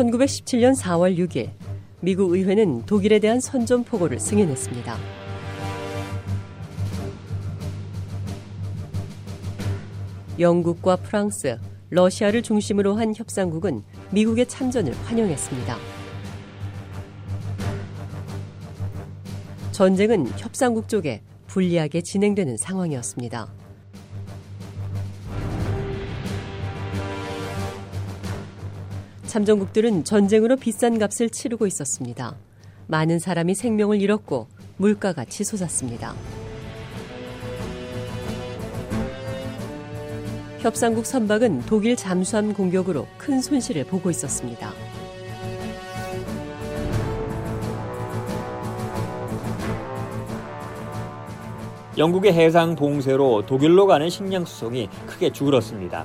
(1917년 4월 6일) 미국 의회는 독일에 대한 선전포고를 승인했습니다. 영국과 프랑스, 러시아를 중심으로 한 협상국은 미국의 참전을 환영했습니다. 전쟁은 협상국 쪽에 불리하게 진행되는 상황이었습니다. 참전국들은 전쟁으로 비싼 값을 치르고 있었습니다. 많은 사람이 생명을 잃었고 물가가 치솟았습니다. 협상국 선박은 독일 잠수함 공격으로 큰 손실을 보고 있었습니다. 영국의 해상 봉쇄로 독일로 가는 식량 수송이 크게 줄었습니다.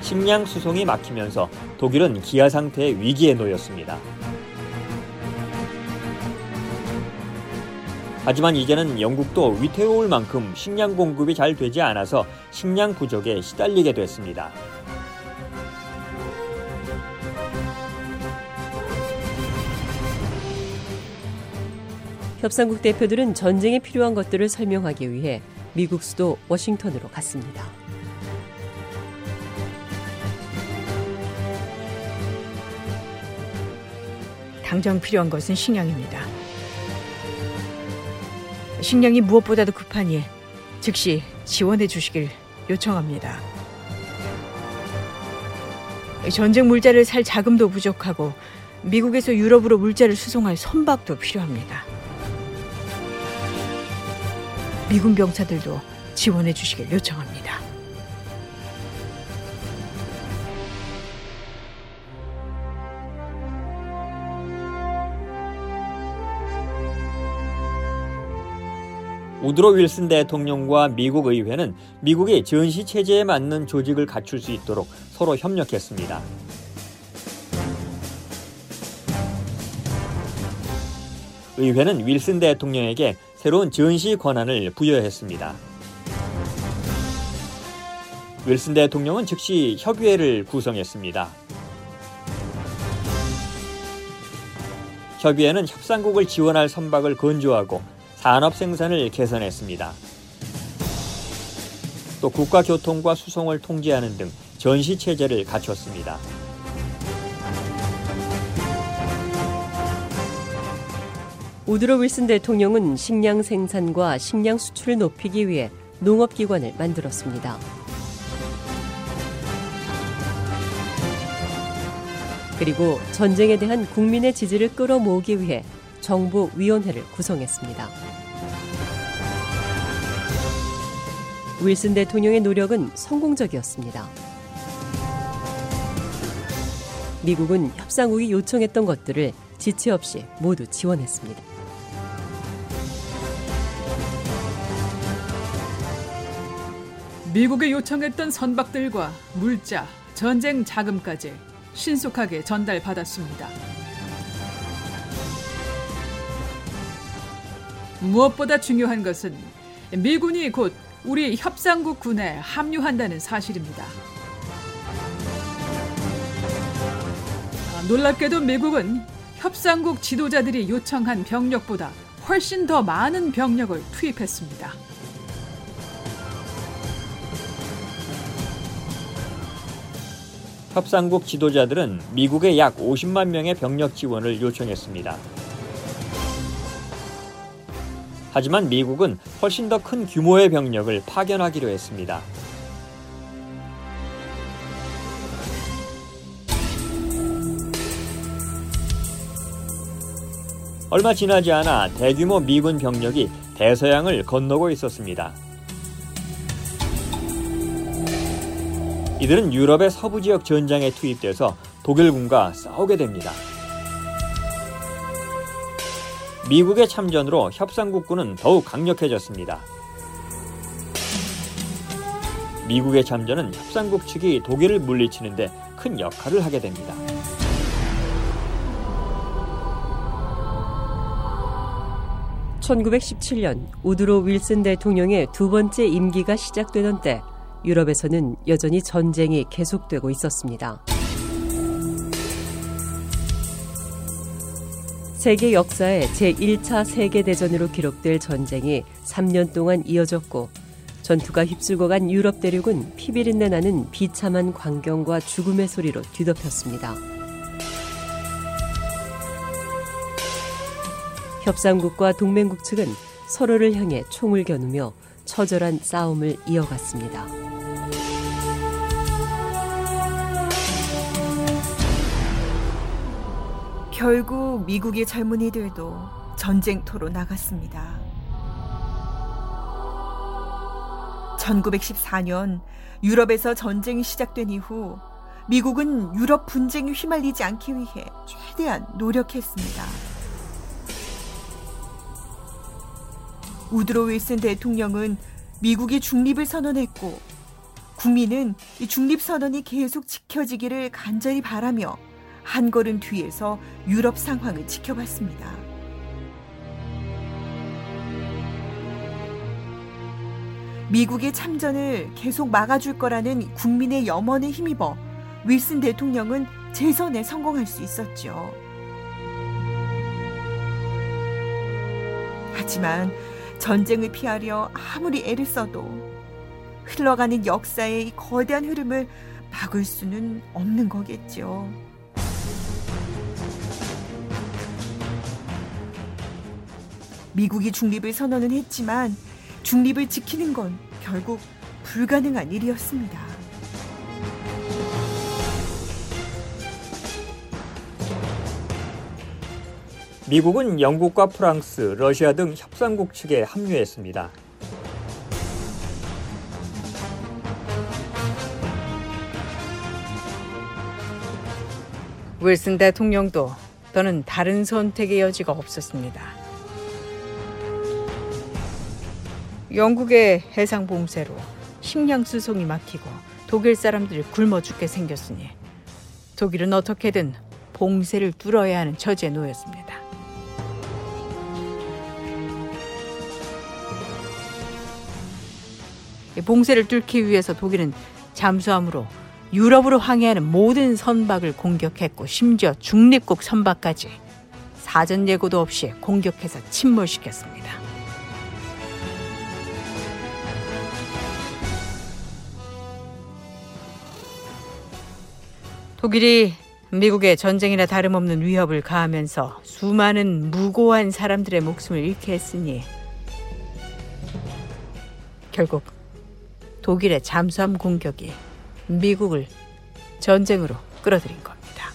식량 수송이 막히면서 독일은 기아 상태의 위기에 놓였습니다. 하지만 이제는 영국도 위태로울 만큼 식량 공급이 잘 되지 않아서 식량 부족에 시달리게 됐습니다. 협상국 대표들은 전쟁에 필요한 것들을 설명하기 위해 미국 수도 워싱턴으로 갔습니다. 당장 필요한 것은 식량입니다. 식량이 무엇보다도 급하니 즉시 지원해 주시길 요청합니다. 전쟁 물자를 살 자금도 부족하고 미국에서 유럽으로 물자를 수송할 선박도 필요합니다. 미군 병사들도 지원해 주시길 요청합니다. 우드로 윌슨 대통령과 미국 의회는 미국이 전시체제에 맞는 조직을 갖출 수 있도록 서로 협력했습니다. 의회는 윌슨 대통령에게 새로운 전시 권한을 부여했습니다. 윌슨 대통령은 즉시 협의회를 구성했습니다. 협의회는 협상국을 지원할 선박을 건조하고 산업 생산을 개선했습니다. 또 국가 교통과 수송을 통제하는 등 전시 체제를 갖췄습니다. 우드로 윌슨 대통령은 식량 생산과 식량 수출을 높이기 위해 농업기관을 만들었습니다. 그리고 전쟁에 대한 국민의 지지를 끌어모으기 위해 정보위원회를 구성했습니다. 윌슨 대통령의 노력은 성공적이었습니다. 미국은 협상국이 요청했던 것들을 지체 없이 모두 지원했습니다. 미국이 요청했던 선박들과 물자, 전쟁 자금까지 신속하게 전달받았습니다. 무엇보다 중요한 것은 미군이 곧 우리 협상국 군에 합류한다는 사실입니다. 놀랍게도 미국은 협상국 지도자들이 요청한 병력보다 훨씬 더 많은 병력을 투입했습니다. 협상국 지도자들은 미국의 약 50만 명의 병력 지원을 요청했습니다. 하지만 미국은 훨씬 더 큰 규모의 병력을 파견하기로 했습니다. 얼마 지나지 않아 대규모 미군 병력이 대서양을 건너고 있었습니다. 이들은 유럽의 서부 지역 전장에 투입돼서 독일군과 싸우게 됩니다. 미국의 참전으로 협상국군은 더욱 강력해졌습니다. 미국의 참전은 협상국 측이 독일을 물리치는데 큰 역할을 하게 됩니다. (1917년) 우드로 윌슨 대통령의 두 번째 임기가 시작되던 때 유럽에서는 여전히 전쟁이 계속되고 있었습니다. 세계 역사의 제1차 세계대전으로 기록될 전쟁이 3년 동안 이어졌고 전투가 휩쓸고 간 유럽 대륙은 피비린내 나는 비참한 광경과 죽음의 소리로 뒤덮였습니다. 협상국과 동맹국 측은 서로를 향해 총을 겨누며 처절한 싸움을 이어갔습니다. 결국 미국의 젊은이들도 전쟁터로 나갔습니다. 1914년 유럽에서 전쟁이 시작된 이후 미국은 유럽 분쟁에 휘말리지 않기 위해 최대한 노력했습니다. 우드로 윌슨 대통령은 미국이 중립을 선언했고 국민은 이 중립선언이 계속 지켜지기를 간절히 바라며 한 걸음 뒤에서 유럽 상황을 지켜봤습니다. 미국의 참전을 계속 막아줄 거라는 국민의 염원에 힘입어 윌슨 대통령은 재선에 성공할 수 있었죠. 하지만 전쟁을 피하려 아무리 애를 써도 흘러가는 역사의 이 거대한 흐름을 막을 수는 없는 거겠죠. 미국이 중립을 선언은 했지만 중립을 지키는 건 결국 불가능한 일이었습니다. 미국은 영국과 프랑스, 러시아 등 협상국 측에 합류했습니다. 윌슨 대통령도 더는 다른 선택의 여지가 없었습니다. 영국의 해상 봉쇄로 식량 수송이 막히고 독일 사람들이 굶어 죽게 생겼으니 독일은 어떻게든 봉쇄를 뚫어야 하는 처지에 놓였습니다. 봉쇄를 뚫기 위해서 독일은 잠수함으로 유럽으로 항해하는 모든 선박을 공격했고 심지어 중립국 선박까지 사전 예고도 없이 공격해서 침몰시켰습니다. 독일이 미국의 전쟁이나 다름없는 위협을 가하면서 수많은 무고한 사람들의 목숨을 잃게 했으니 결국 독일의 잠수함 공격이 미국을 전쟁으로 끌어들인 겁니다.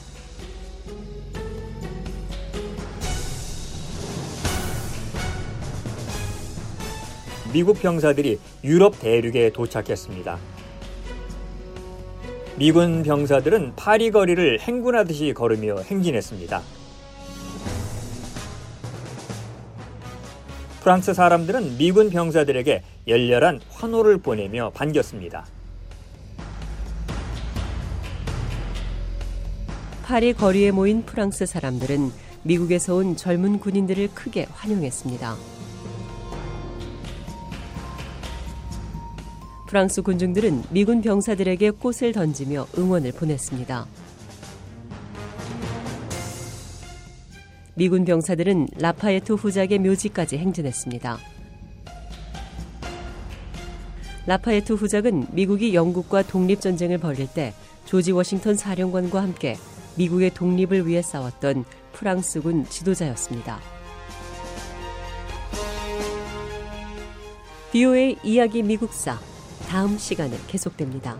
미국 병사들이 유럽 대륙에 도착했습니다. 미군 병사들은 파리 거리를 행군하듯이 걸으며 행진했습니다. 프랑스 사람들은 미군 병사들에게 열렬한 환호를 보내며 반겼습니다. 파리 거리에 모인 프랑스 사람들은 미국에서 온 젊은 군인들을 크게 환영했습니다. 프랑스 군중들은 미군 병사들에게 꽃을 던지며 응원을 보냈습니다. 미군 병사들은 라파예트 후작의 묘지까지 행진했습니다. 라파예트 후작은 미국이 영국과 독립전쟁을 벌일 때 조지 워싱턴 사령관과 함께 미국의 독립을 위해 싸웠던 프랑스군 지도자였습니다. VOA 이야기 미국사 다음 시간에 계속됩니다.